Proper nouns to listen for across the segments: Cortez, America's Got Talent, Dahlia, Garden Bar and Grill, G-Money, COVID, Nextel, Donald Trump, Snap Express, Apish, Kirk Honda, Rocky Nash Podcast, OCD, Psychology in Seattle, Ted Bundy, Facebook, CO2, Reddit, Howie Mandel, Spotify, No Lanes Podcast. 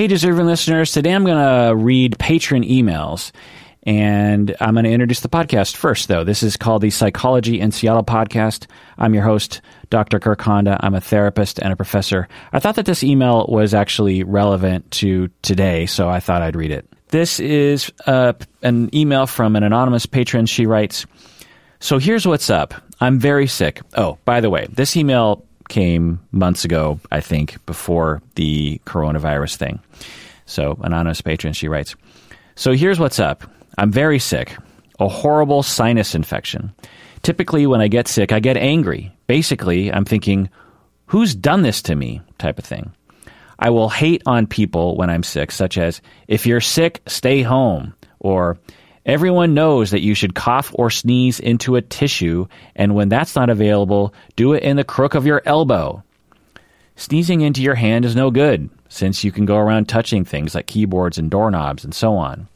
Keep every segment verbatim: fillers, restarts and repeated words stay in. Hey, deserving listeners, today I'm going to read patron emails, and I'm going to introduce the podcast first, though. This is called the Psychology in Seattle podcast. I'm your host, Doctor Kirk Honda. I'm a therapist and a professor. I thought that this email was actually relevant to today, so I thought I'd read it. This is uh, an email from an anonymous patron. She writes, so here's what's up. I'm very sick. Oh, by the way, this email came months ago, I think, before the coronavirus thing. So anonymous patron, she writes, so here's what's up. I'm very sick. A horrible sinus infection. Typically, when I get sick, I get angry. Basically, I'm thinking, who's done this to me type of thing. I will hate on people when I'm sick, such as, if you're sick, stay home, or everyone knows that you should cough or sneeze into a tissue, and when that's not available, do it in the crook of your elbow. Sneezing into your hand is no good, since you can go around touching things like keyboards and doorknobs and so on.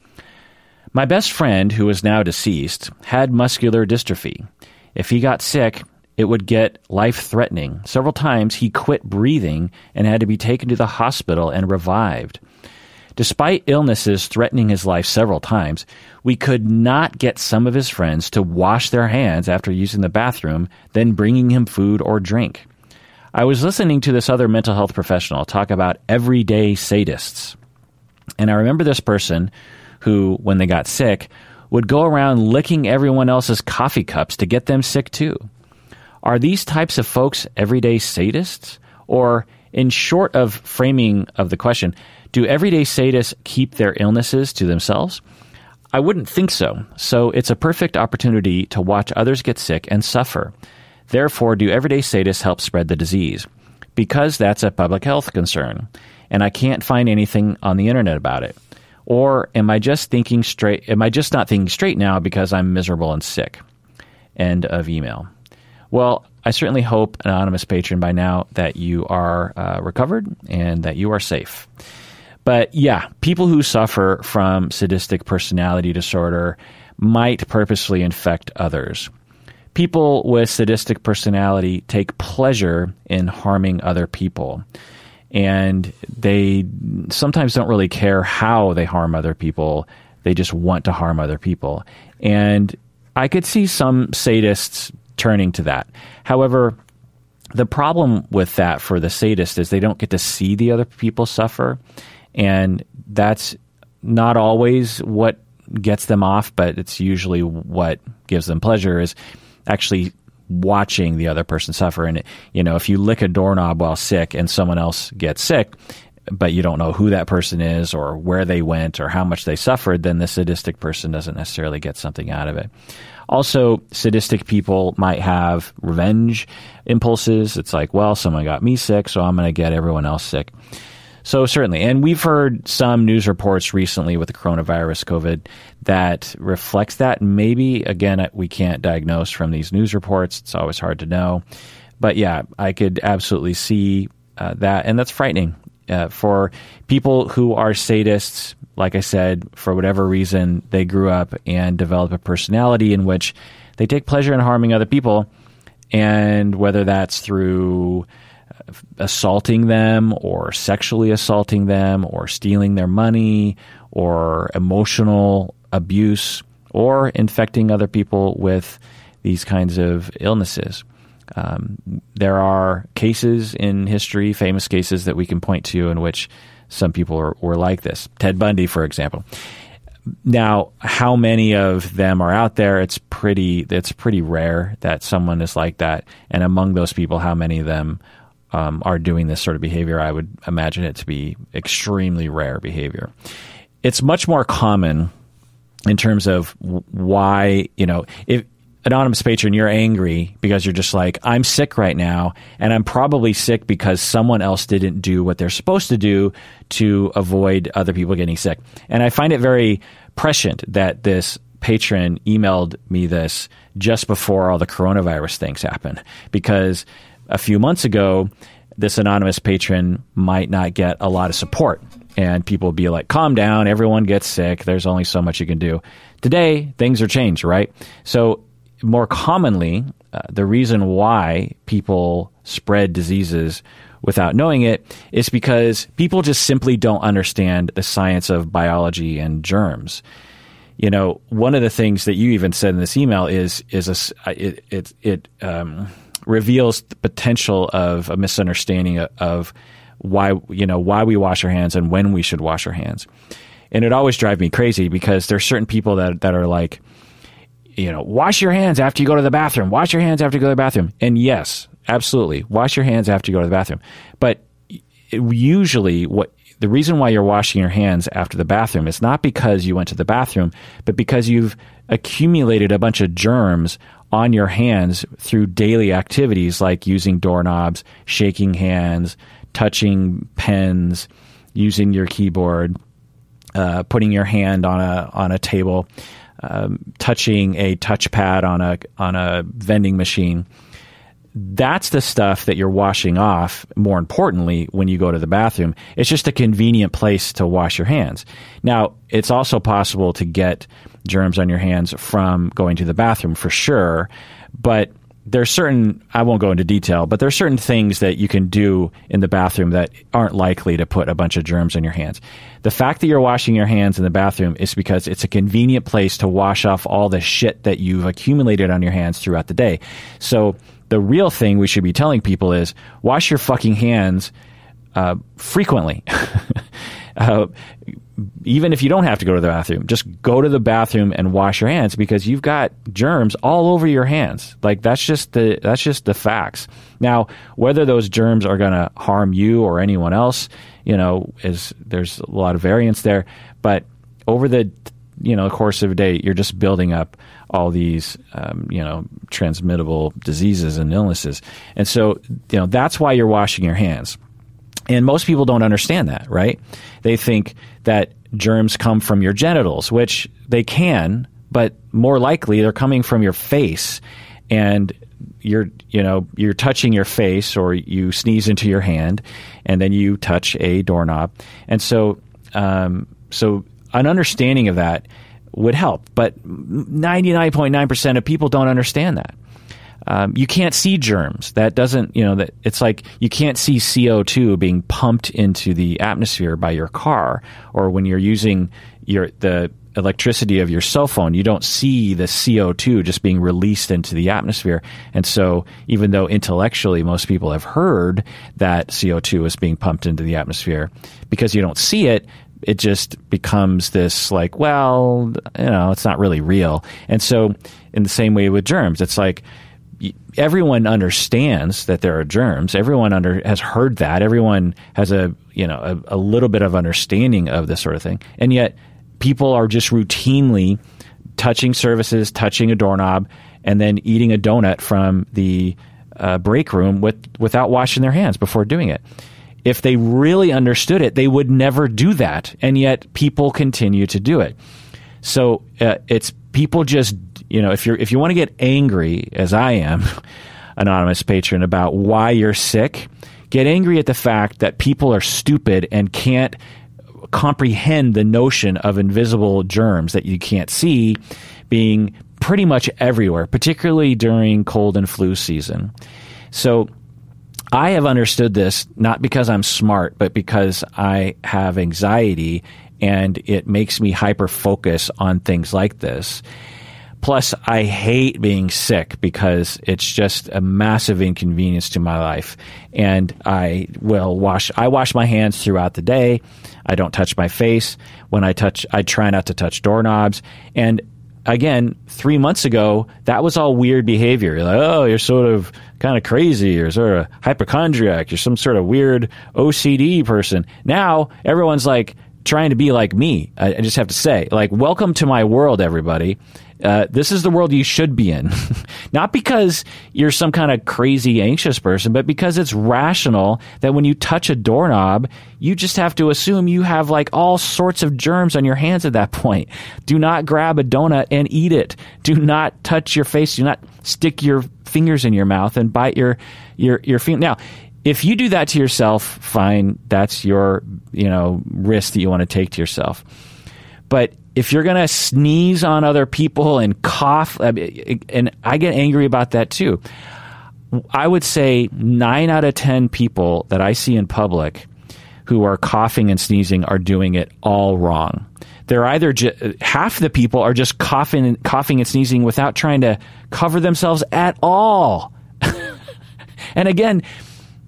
My best friend, who is now deceased, had muscular dystrophy. If he got sick, it would get life-threatening. Several times he quit breathing and had to be taken to the hospital and revived. Despite illnesses threatening his life several times, we could not get some of his friends to wash their hands after using the bathroom, then bringing him food or drink. I was listening to this other mental health professional talk about everyday sadists. And I remember this person who, when they got sick, would go around licking everyone else's coffee cups to get them sick too. Are these types of folks everyday sadists? Or, in short of framing of the question, do everyday sadists keep their illnesses to themselves? I wouldn't think so. So it's a perfect opportunity to watch others get sick and suffer. Therefore, do everyday sadists help spread the disease? Because that's a public health concern, and I can't find anything on the internet about it. Or am I just thinking straight? Am I just not thinking straight now because I'm miserable and sick? End of email. Well, I certainly hope, anonymous patron, by now that you are uh, recovered and that you are safe. But yeah, people who suffer from sadistic personality disorder might purposely infect others. People with sadistic personality take pleasure in harming other people, and they sometimes don't really care how they harm other people. They just want to harm other people. And I could see some sadists turning to that. However, the problem with that for the sadist is they don't get to see the other people suffer. And that's not always what gets them off, but it's usually what gives them pleasure is actually watching the other person suffer. And, you know, if you lick a doorknob while sick and someone else gets sick, but you don't know who that person is or where they went or how much they suffered, then the sadistic person doesn't necessarily get something out of it. Also, sadistic people might have revenge impulses. It's like, well, someone got me sick, so I'm going to get everyone else sick. So certainly, and we've heard some news reports recently with the coronavirus COVID that reflects that. Maybe, again, we can't diagnose from these news reports. It's always hard to know. But yeah, I could absolutely see uh, that, and that's frightening. Uh, for people who are sadists, like I said, for whatever reason, they grew up and develop a personality in which they take pleasure in harming other people, and whether that's through assaulting them or sexually assaulting them or stealing their money or emotional abuse or infecting other people with these kinds of illnesses. Um, there are cases in history, famous cases that we can point to in which some people are, were like this. Ted Bundy, for example. Now, how many of them are out there? It's pretty, it's pretty rare that someone is like that. And among those people, how many of them um, are doing this sort of behavior? I would imagine it to be extremely rare behavior. It's much more common in terms of why, you know, if, anonymous patron, you're angry because you're just like, I'm sick right now, and I'm probably sick because someone else didn't do what they're supposed to do to avoid other people getting sick. And I find it very prescient that this patron emailed me this just before all the coronavirus things happened, because a few months ago, this anonymous patron might not get a lot of support. And people be like, calm down, everyone gets sick, there's only so much you can do. Today, things are changed, right? So more commonly, uh, the reason why people spread diseases without knowing it, is because people just simply don't understand the science of biology and germs. You know, one of the things that you even said in this email is is a, it it, it um, reveals the potential of a misunderstanding of why you know why we wash our hands and when we should wash our hands. And it always drives me crazy because there's certain people that that are like, you know, wash your hands after you go to the bathroom. Wash your hands after you go to the bathroom. And yes, absolutely, wash your hands after you go to the bathroom. But usually, what the reason why you're washing your hands after the bathroom is not because you went to the bathroom, but because you've accumulated a bunch of germs on your hands through daily activities like using doorknobs, shaking hands, touching pens, using your keyboard, uh, putting your hand on a on a table, um, touching a touchpad on a on a vending machine. That's the stuff that you're washing off, more importantly, when you go to the bathroom. It's just a convenient place to wash your hands. Now, it's also possible to get germs on your hands from going to the bathroom for sure, but there's certain, I won't go into detail, but there's certain things that you can do in the bathroom that aren't likely to put a bunch of germs on your hands. The fact that you're washing your hands in the bathroom is because it's a convenient place to wash off all the shit that you've accumulated on your hands throughout the day. So the real thing we should be telling people is wash your fucking hands uh, frequently. uh, even if you don't have to go to the bathroom, just go to the bathroom and wash your hands because you've got germs all over your hands. Like that's just the that's just the facts. Now, whether those germs are going to harm you or anyone else, you know, is there's a lot of variance there. But over the you know course of a day, you're just building up all these, um, you know, transmittable diseases and illnesses. And so, you know, that's why you're washing your hands. And most people don't understand that, right? They think that germs come from your genitals, which they can, but more likely they're coming from your face and you're, you know, you're touching your face or you sneeze into your hand and then you touch a doorknob. And so, um, so an understanding of that would help, but ninety-nine point nine percent of people don't understand that. Um, you can't see germs. That doesn't, you know, that it's like you can't see C O two being pumped into the atmosphere by your car, or when you're using your the electricity of your cell phone, you don't see the C O two just being released into the atmosphere. And so, even though intellectually most people have heard that C O two is being pumped into the atmosphere, because you don't see it, it just becomes this like, well, you know, it's not really real. And so in the same way with germs, it's like everyone understands that there are germs. Everyone under has heard that. Everyone has a, you know, a, a little bit of understanding of this sort of thing. And yet people are just routinely touching surfaces, touching a doorknob, and then eating a donut from the uh, break room with, without washing their hands before doing it. If they really understood it, they would never do that, and yet people continue to do it. So uh, it's people just, you know, if you're if you want to get angry, as I am, anonymous patron, about why you're sick, get angry at the fact that people are stupid and can't comprehend the notion of invisible germs that you can't see being pretty much everywhere, particularly during cold and flu season. So I have understood this not because I'm smart, but because I have anxiety and it makes me hyper focus on things like this. Plus, I hate being sick because it's just a massive inconvenience to my life. And I will wash, I wash my hands throughout the day. I don't touch my face. When I touch, I try not to touch doorknobs. And again, three months ago, that was all weird behavior. You're like, oh, you're sort of kind of crazy. You're sort of hypochondriac. You're some sort of weird O C D person. Now, everyone's like trying to be like me. I, I just have to say, like, welcome to my world, everybody. Uh, this is the world you should be in. Not because you're some kind of crazy, anxious person, but because it's rational that when you touch a doorknob, you just have to assume you have like all sorts of germs on your hands at that point. Do not grab a donut and eat it. Do not touch your face. Do not stick your fingers in your mouth and bite your, your, your finger. Now, if you do that to yourself, fine. That's your, you know, risk that you want to take to yourself. But if you're going to sneeze on other people and cough, and I get angry about that too. I would say nine out of ten people that I see in public who are coughing and sneezing are doing it all wrong. They're either ju- half the people are just coughing and coughing and sneezing without trying to cover themselves at all. And again,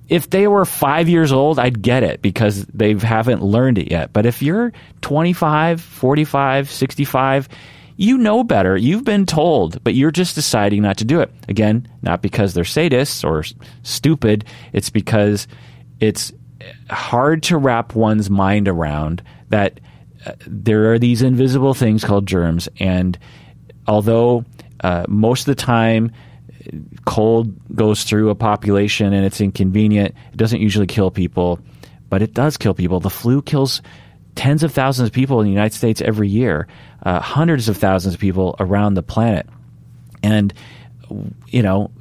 if they were five years old, I'd get it because they haven't learned it yet. But if you're twenty-five, forty-five, sixty-five, you know better. You've been told, but you're just deciding not to do it. Again, not because they're sadists or stupid. It's because it's hard to wrap one's mind around that uh, there are these invisible things called germs. And although uh, most of the time cold goes through a population and it's inconvenient, it doesn't usually kill people, but it does kill people. The flu kills tens of thousands of people in the United States every year, uh, hundreds of thousands of people around the planet. And, you know,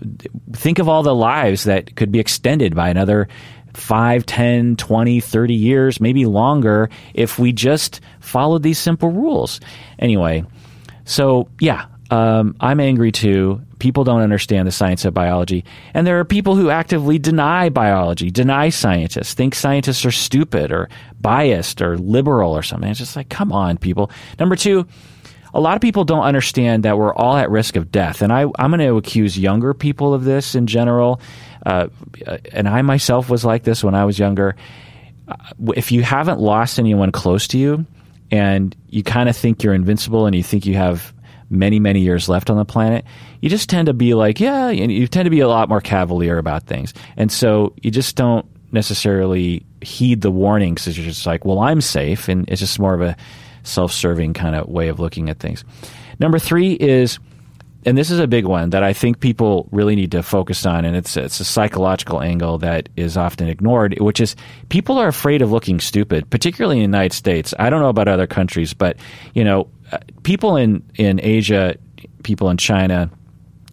think of all the lives that could be extended by another five, ten, twenty, thirty years, maybe longer, if we just followed these simple rules. Anyway, so yeah, um, I'm angry too. People don't understand the science of biology. And there are people who actively deny biology, deny scientists, think scientists are stupid or biased or liberal or something. It's just like, come on, people. Number two, a lot of people don't understand that we're all at risk of death. And I, I'm going to accuse younger people of this in general. Uh, and I myself was like this when I was younger. If you haven't lost anyone close to you and you kind of think you're invincible and you think you have many, many years left on the planet, you just tend to be like, yeah, and you tend to be a lot more cavalier about things. And so you just don't necessarily heed the warnings. You're just like, well, I'm safe. And it's just more of a self-serving kind of way of looking at things. Number three is, and this is a big one that I think people really need to focus on, and it's it's a psychological angle that is often ignored, which is people are afraid of looking stupid, particularly in the United States. I don't know about other countries, but you know, people in, in Asia, people in China,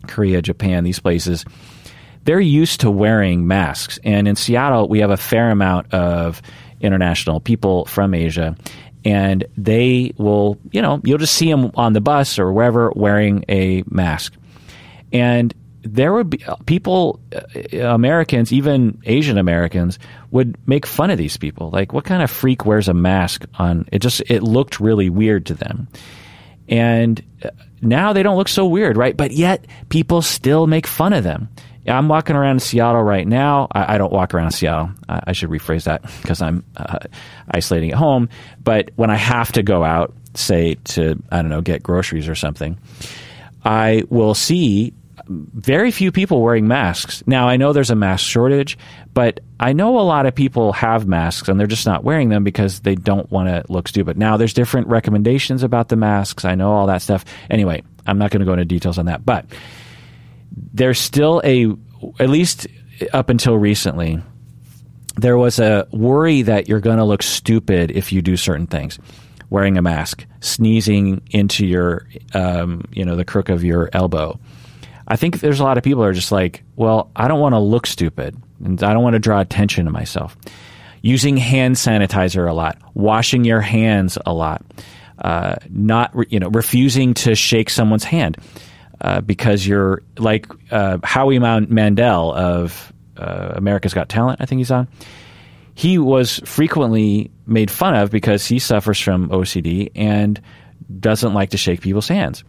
Korea, Japan, these places, they're used to wearing masks. And in Seattle, we have a fair amount of international people from Asia. And they will, you know, you'll just see them on the bus or wherever wearing a mask. And there would be people, Americans, even Asian Americans, would make fun of these people. Like, what kind of freak wears a mask on? It just, it looked really weird to them. And now they don't look so weird, right? But yet people still make fun of them. I'm walking around in Seattle right now. I, I don't walk around in Seattle. I, I should rephrase that because I'm uh, isolating at home. But when I have to go out, say to, I don't know, get groceries or something, I will see very few people wearing masks. Now, I know there's a mask shortage, but I know a lot of people have masks and they're just not wearing them because they don't want to look stupid. Now, there's different recommendations about the masks. I know all that stuff. Anyway, I'm not going to go into details on that, but there's still a, at least up until recently, there was a worry that you're going to look stupid if you do certain things. Wearing a mask, sneezing into your, um, you know, the crook of your elbow. I think there's a lot of people who are just like, well, I don't want to look stupid and I don't want to draw attention to myself. Using hand sanitizer a lot, washing your hands a lot, uh, not, you know, refusing to shake someone's hand. Uh, because you're like uh, Howie Mandel of uh, America's Got Talent, I think he's on. He was frequently made fun of because he suffers from O C D and doesn't like to shake people's hands.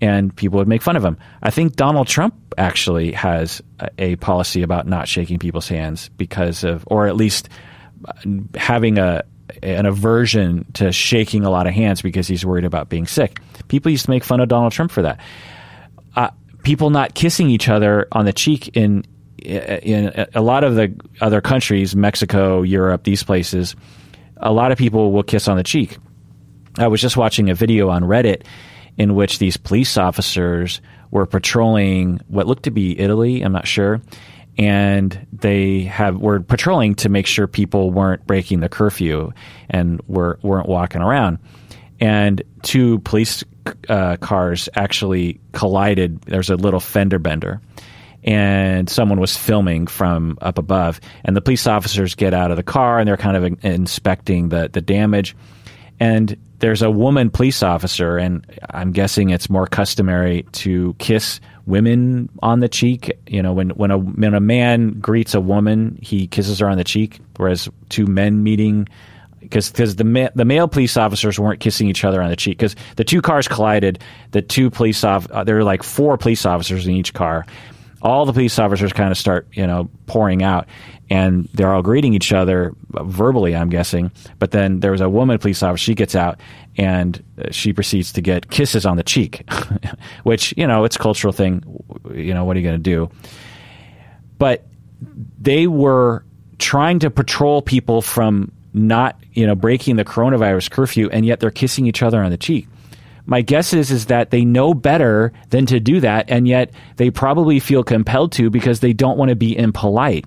And people would make fun of him. I think Donald Trump actually has a, a policy about not shaking people's hands because of, or at least having a an aversion to shaking a lot of hands because he's worried about being sick. People used to make fun of Donald Trump for that. Uh, people not kissing each other on the cheek in, in in a lot of the other countries, Mexico, Europe, these places, a lot of people will kiss on the cheek. I was just watching a video on Reddit in which these police officers were patrolling what looked to be Italy, I'm not sure, and they have were patrolling to make sure people weren't breaking the curfew and were, weren't walking around. And two police uh, cars actually collided. There's a little fender bender. And someone was filming from up above. And the police officers get out of the car, and they're kind of in- inspecting the, the damage. And there's a woman police officer, and I'm guessing it's more customary to kiss women on the cheek. You know, when when a when a man greets a woman, he kisses her on the cheek, whereas two men meeting, because because the ma- the male police officers weren't kissing each other on the cheek, because the two cars collided. The two police off uh, there were like four police officers in each car. All the police officers kind of start, you know, pouring out, and they're all greeting each other verbally, I'm guessing. But then there was a woman police officer. She gets out, and she proceeds to get kisses on the cheek, which, you know, it's a cultural thing. You know, what are you going to do? But they were trying to patrol people from not, you know, breaking the coronavirus curfew, and yet they're kissing each other on the cheek. My guess is is that they know better than to do that, and yet they probably feel compelled to because they don't want to be impolite.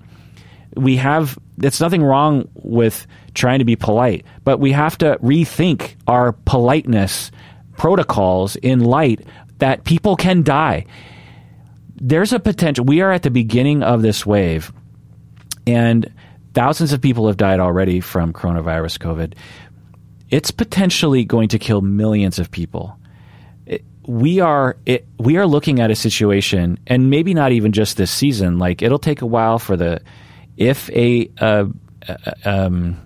We have it's nothing wrong with trying to be polite, but we have to rethink our politeness protocols in light that people can die. There's a potential. We are at the beginning of this wave, and thousands of people have died already from coronavirus COVID. It's potentially going to kill millions of people. It, we are it, we are looking at a situation, and maybe not even just this season. Like, it'll take a while for the if a, uh, um,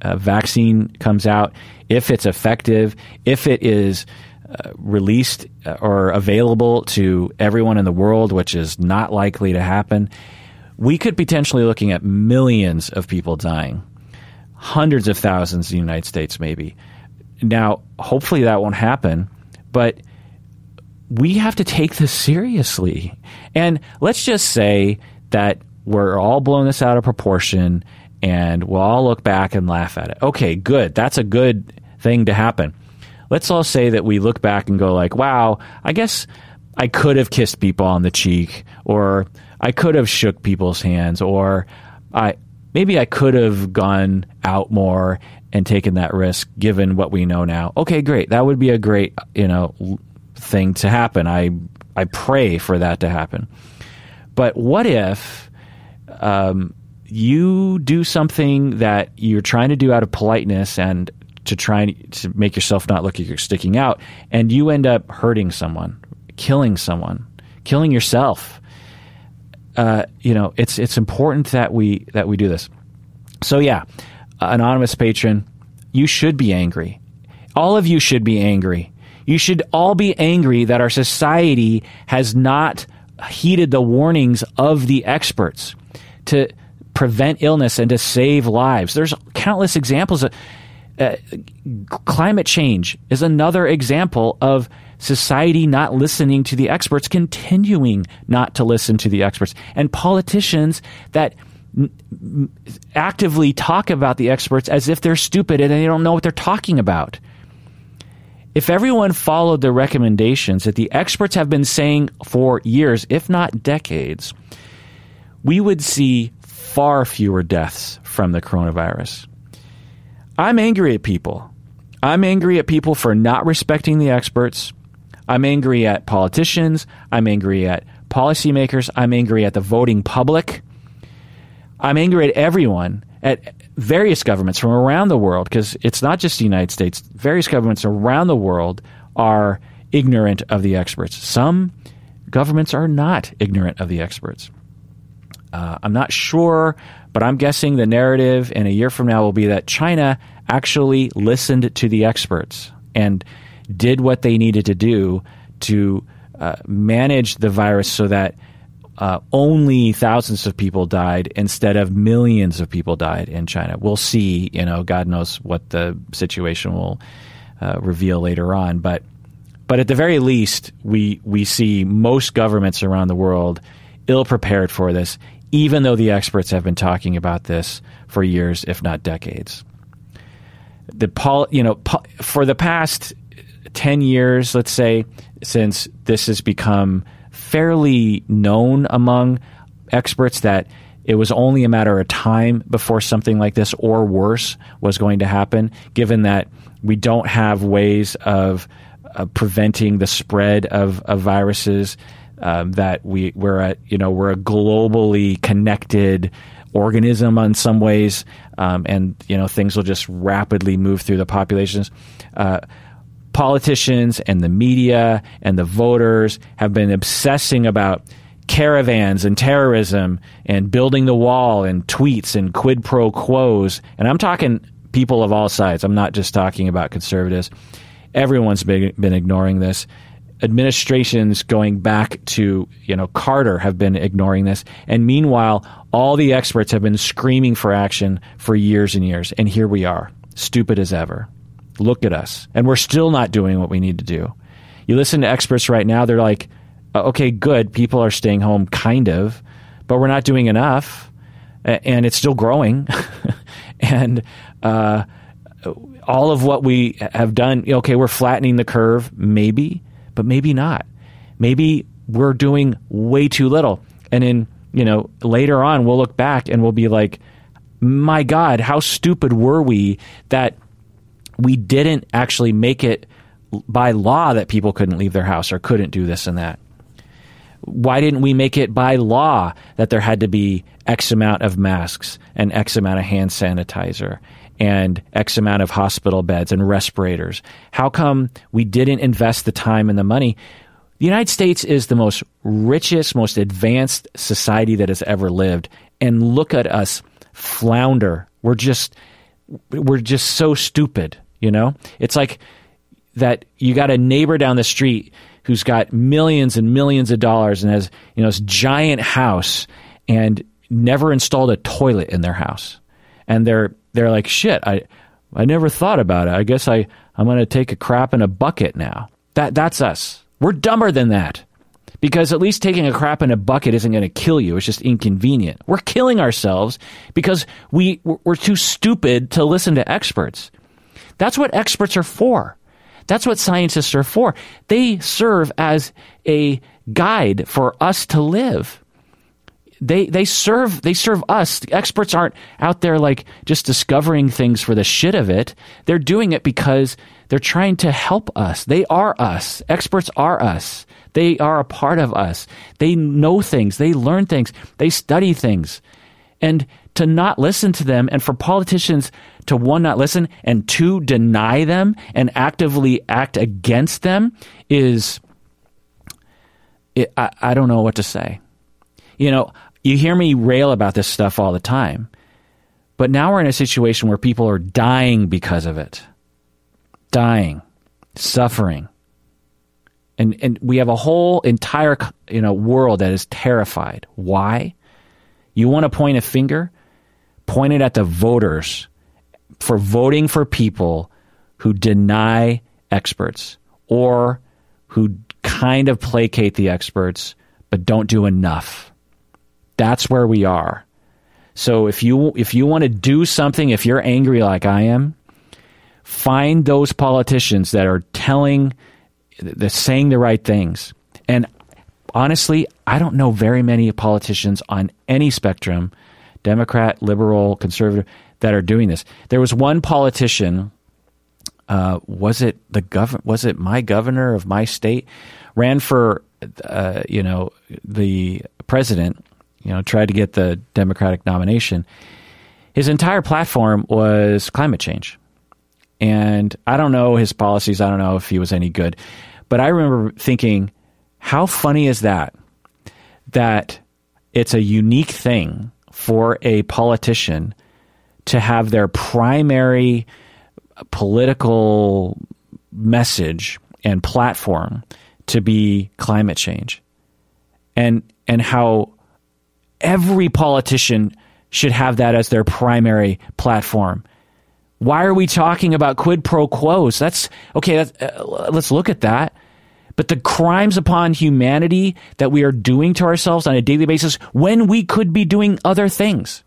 a vaccine comes out, if it's effective, if it is uh, released or available to everyone in the world, which is not likely to happen. We could potentially looking at millions of people dying. Hundreds of thousands in the United States, maybe. Now, hopefully that won't happen, but we have to take this seriously. And let's just say that we're all blowing this out of proportion, and we'll all look back and laugh at it. Okay, good. That's a good thing to happen. Let's all say that we look back and go like, wow, I guess I could have kissed people on the cheek, or I could have shook people's hands, or I... Maybe I could have gone out more and taken that risk given what we know now. Okay, great. That would be a great, you know, thing to happen. I I pray for that to happen. But what if um, you do something that you're trying to do out of politeness and to try to make yourself not look like you're sticking out, and you end up hurting someone, killing someone, killing yourself? Uh, you know, it's it's important that we that we do this. So yeah, anonymous patron, you should be angry. All of you should be angry. You should all be angry that our society has not heeded the warnings of the experts to prevent illness and to save lives. There's countless examples of uh, climate change is another example of society not listening to the experts, continuing not to listen to the experts, and politicians that n- actively talk about the experts as if they're stupid and they don't know what they're talking about. If everyone followed the recommendations that the experts have been saying for years, if not decades, we would see far fewer deaths from the coronavirus. I'm angry at people. I'm angry at people for not respecting the experts. I'm angry at politicians. I'm angry at policymakers. I'm angry at the voting public. I'm angry at everyone, at various governments from around the world, because it's not just the United States. Various governments around the world are ignorant of the experts. Some governments are not ignorant of the experts. Uh, I'm not sure, but I'm guessing the narrative in a year from now will be that China actually listened to the experts and did what they needed to do to uh, manage the virus so that uh, only thousands of people died instead of millions of people died in China. We'll see, you know, God knows what the situation will uh, reveal later on. But but at the very least, we we see most governments around the world ill-prepared for this, even though the experts have been talking about this for years, if not decades. The pol- you know, po- for the past ten years, let's say, since this has become fairly known among experts that it was only a matter of time before something like this or worse was going to happen, given that we don't have ways of uh, preventing the spread of, of viruses, um, that we, we're a, you know, we're a globally connected organism in some ways, um, and you know things will just rapidly move through the populations. Uh, politicians and the media and the voters have been obsessing about caravans and terrorism and building the wall and tweets and quid pro quos. And I'm talking people of all sides. I'm not just talking about conservatives. Everyone's been, been ignoring this. Administrations going back to, you know, Carter have been ignoring this. And meanwhile, all the experts have been screaming for action for years and years. And here we are, stupid as ever. Look at us. And we're still not doing what we need to do. You listen to experts right now, they're like, okay, good, people are staying home, kind of, but we're not doing enough. And it's still growing. and uh, all of what we have done, okay, we're flattening the curve, maybe, but maybe not. Maybe we're doing way too little. And in, you know, later on, we'll look back and we'll be like, my God, how stupid were we that we didn't actually make it by law that people couldn't leave their house or couldn't do this and that. Why didn't we make it by law that there had to be X amount of masks and X amount of hand sanitizer and X amount of hospital beds and respirators? How come we didn't invest the time and the money? The United States is the most richest, most advanced society that has ever lived. And look at us flounder. We're just, we're just so stupid, you know? It's like that you got a neighbor down the street who's got millions and millions of dollars and has, you know, this giant house and never installed a toilet in their house. And they're they're like, shit, I I never thought about it. I guess I, I'm going to take a crap in a bucket now. That That's us. We're dumber than that. Because at least taking a crap in a bucket isn't going to kill you. It's just inconvenient. We're killing ourselves because we, we're too stupid to listen to experts. That's what experts are for. That's what scientists are for. They serve as a guide for us to live. They they serve they serve us. The experts aren't out there like just discovering things for the shit of it. They're doing it because they're trying to help us. They are us. Experts are us. They are a part of us. They know things. They learn things. They study things. And to not listen to them, and for politicians to, one, not listen, and two, deny them and actively act against them is, it, I, I don't know what to say. You know, you hear me rail about this stuff all the time, but now we're in a situation where people are dying because of it. Dying, suffering. And and we have a whole entire, you know, world that is terrified. Why? You want to point a finger? Point it at the voters for voting for people who deny experts or who kind of placate the experts but don't do enough. That's where we are. So if you if you want to do something, if you're angry like I am, find those politicians that are telling, they're saying the right things. And honestly, I don't know very many politicians on any spectrum, Democrat, liberal, conservative, that are doing this. There was one politician, uh, was it the gov- was it my governor of my state, ran for, uh, you know, the president, you know, tried to get the Democratic nomination. His entire platform was climate change. And I don't know his policies. I don't know if he was any good. But I remember thinking, how funny is that? That it's a unique thing for a politician to have their primary political message and platform to be climate change. And and how every politician should have that as their primary platform. Why are we talking about quid pro quos? That's okay, that's, uh, let's look at that. But the crimes upon humanity that we are doing to ourselves on a daily basis when we could be doing other things.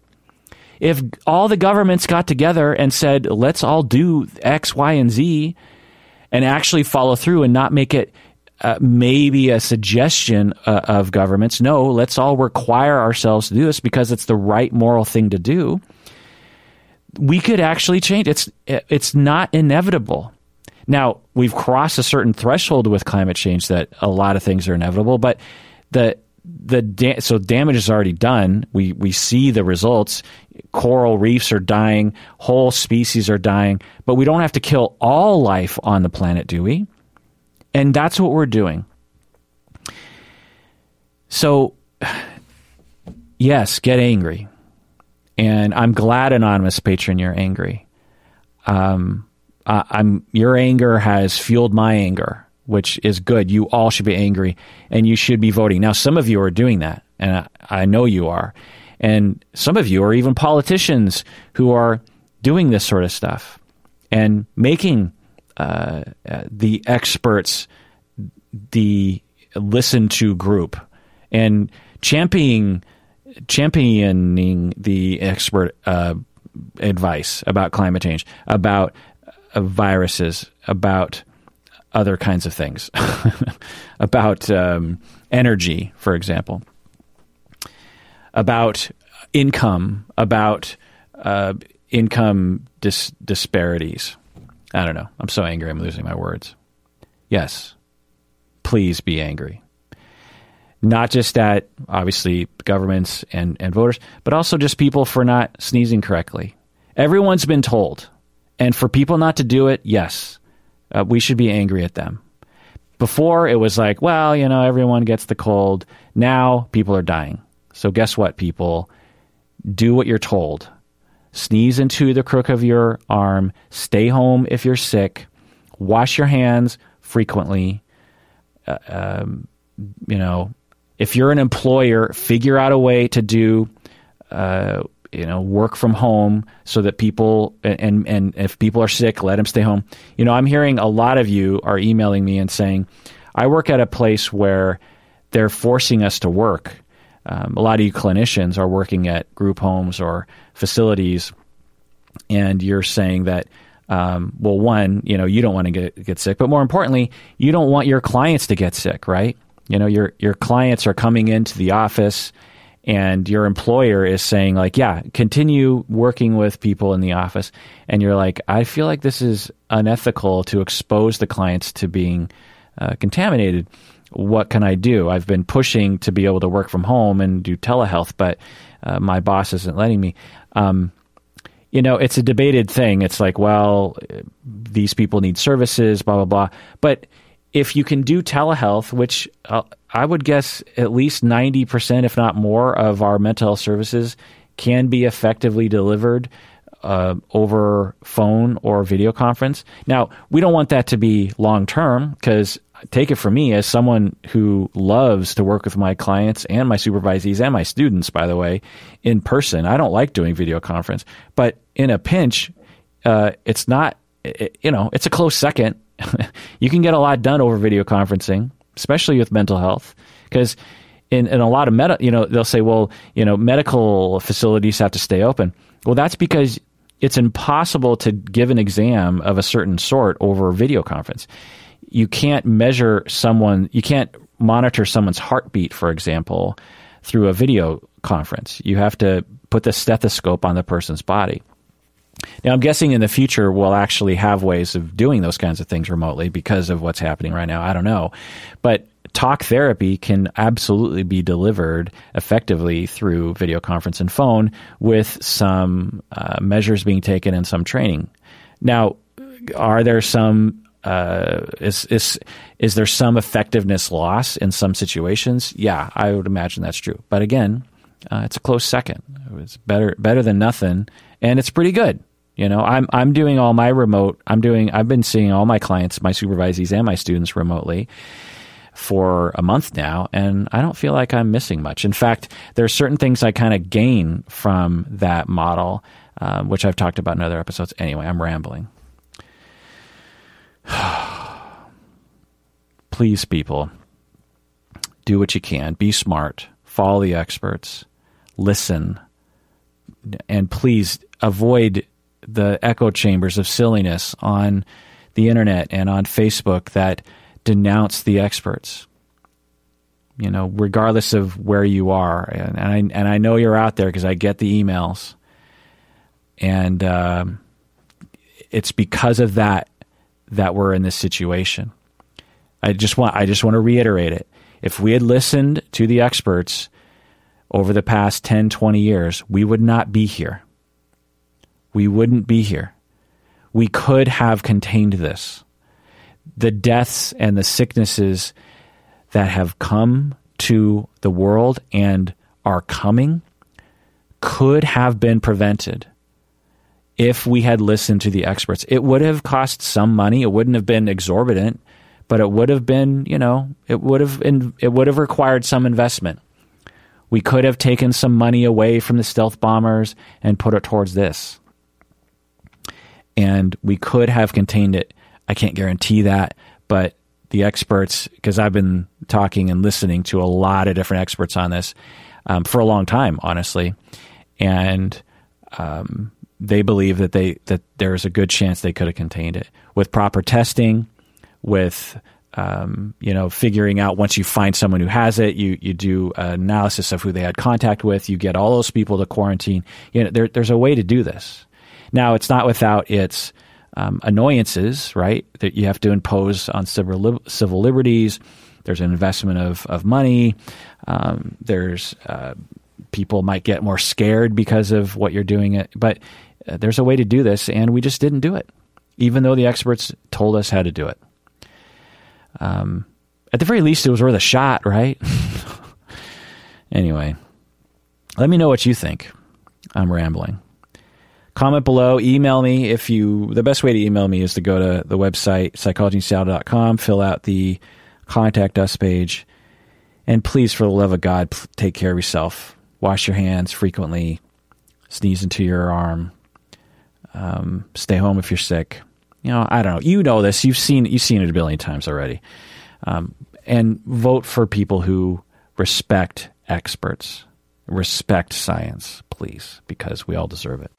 If all the governments got together and said, let's all do X, Y, and Z and actually follow through and not make it uh, maybe a suggestion uh, of governments. No, let's all require ourselves to do this because it's the right moral thing to do. We could actually change. It's it's not inevitable. Now, we've crossed a certain threshold with climate change that a lot of things are inevitable, but the the da- so damage is already done. We we see the results. Coral reefs are dying. Whole species are dying. But we don't have to kill all life on the planet, do we? And that's what we're doing. So, yes, get angry. And I'm glad, anonymous patron, you're angry. Um, I, I'm your anger has fueled my anger, which is good. You all should be angry, and you should be voting. Now, some of you are doing that, and I, I know you are. And some of you are even politicians who are doing this sort of stuff and making uh, the experts the listen-to group and championing championing the expert uh, advice about climate change, about uh, viruses, about other kinds of things, about um, energy, for example, about income, about uh, income dis- disparities. I don't know. I'm so angry I'm losing my words. Yes, please be angry. Not just at, obviously, governments and, and voters, but also just people for not sneezing correctly. Everyone's been told. And for people not to do it, yes, uh, we should be angry at them. Before, it was like, well, you know, everyone gets the cold. Now, people are dying. So guess what, people? Do what you're told. Sneeze into the crook of your arm. Stay home if you're sick. Wash your hands frequently. Uh, um, you know... If you're an employer, figure out a way to do, uh, you know, work from home so that people, and, and if people are sick, let them stay home. You know, I'm hearing a lot of you are emailing me and saying, I work at a place where they're forcing us to work. Um, a lot of you clinicians are working at group homes or facilities, and you're saying that, um, well, one, you know, you don't want to get, get sick, but more importantly, you don't want your clients to get sick, right? You know, your your clients are coming into the office and your employer is saying like, yeah, continue working with people in the office. And you're like, I feel like this is unethical to expose the clients to being uh, contaminated. What can I do? I've been pushing to be able to work from home and do telehealth, but uh, my boss isn't letting me. Um, you know, it's a debated thing. It's like, well, these people need services, blah, blah, blah. But if you can do telehealth, which uh, I would guess at least ninety percent, if not more, of our mental health services can be effectively delivered uh, over phone or video conference. Now, we don't want that to be long-term because take it from me as someone who loves to work with my clients and my supervisees and my students, by the way, in person. I don't like doing video conference. But in a pinch, uh, it's not, it, you know, it's a close second. You can get a lot done over video conferencing, especially with mental health, because in, in a lot of med, you know, they'll say, well, you know, medical facilities have to stay open. Well, that's because it's impossible to give an exam of a certain sort over a video conference. You can't measure someone, you can't monitor someone's heartbeat, for example, through a video conference. You have to put the stethoscope on the person's body. Now, I'm guessing in the future we'll actually have ways of doing those kinds of things remotely because of what's happening right now. I don't know. But talk therapy can absolutely be delivered effectively through video conference and phone with some uh, measures being taken and some training. Now, are there some uh, is, is is there some effectiveness loss in some situations? Yeah, I would imagine that's true. But again, uh, it's a close second. It's better better than nothing. And it's pretty good. You know, I'm I'm doing all my remote, I'm doing, I've been seeing all my clients, my supervisees and my students remotely for a month now. And I don't feel like I'm missing much. In fact, there are certain things I kind of gain from that model, uh, which I've talked about in other episodes. Anyway, I'm rambling. Please, people, do what you can. Be smart. Follow the experts. Listen. And please avoid the echo chambers of silliness on the internet and on Facebook that denounce the experts. You know, regardless of where you are, and, and I and I know you're out there because I get the emails, and um, it's because of that that we're in this situation. I just want I just want to reiterate it. If we had listened to the experts over the past ten, twenty years, we would not be here. We wouldn't be here. We could have contained this. The deaths and the sicknesses that have come to the world and are coming could have been prevented if we had listened to the experts. It would have cost some money. It wouldn't have been exorbitant, but it would have been, you know, it would have it would have required some investment. We could have taken some money away from the stealth bombers and put it towards this. And we could have contained it. I can't guarantee that, but the experts, because I've been talking and listening to a lot of different experts on this um, for a long time, honestly, and um, they believe that they that there's a good chance they could have contained it with proper testing, with um, you know figuring out once you find someone who has it, you you do analysis of who they had contact with, you get all those people to quarantine. You know, there, there's a way to do this. Now, it's not without its Um, annoyances, right, that you have to impose on civil, li- civil liberties. There's an investment of, of money. Um, there's uh, people might get more scared because of what you're doing. It, but uh, there's a way to do this, and we just didn't do it, even though the experts told us how to do it. Um, at the very least, it was worth a shot, right? Anyway, let me know what you think. I'm rambling. Comment below, email me if you, the best way to email me is to go to the website, psychology in seattle dot com, fill out the contact us page, and please, for the love of God, take care of yourself. Wash your hands frequently, sneeze into your arm, um, stay home if you're sick. You know, I don't know. You know this. You've seen, you've seen it a billion times already. Um, and vote for people who respect experts. Respect science, please, because we all deserve it.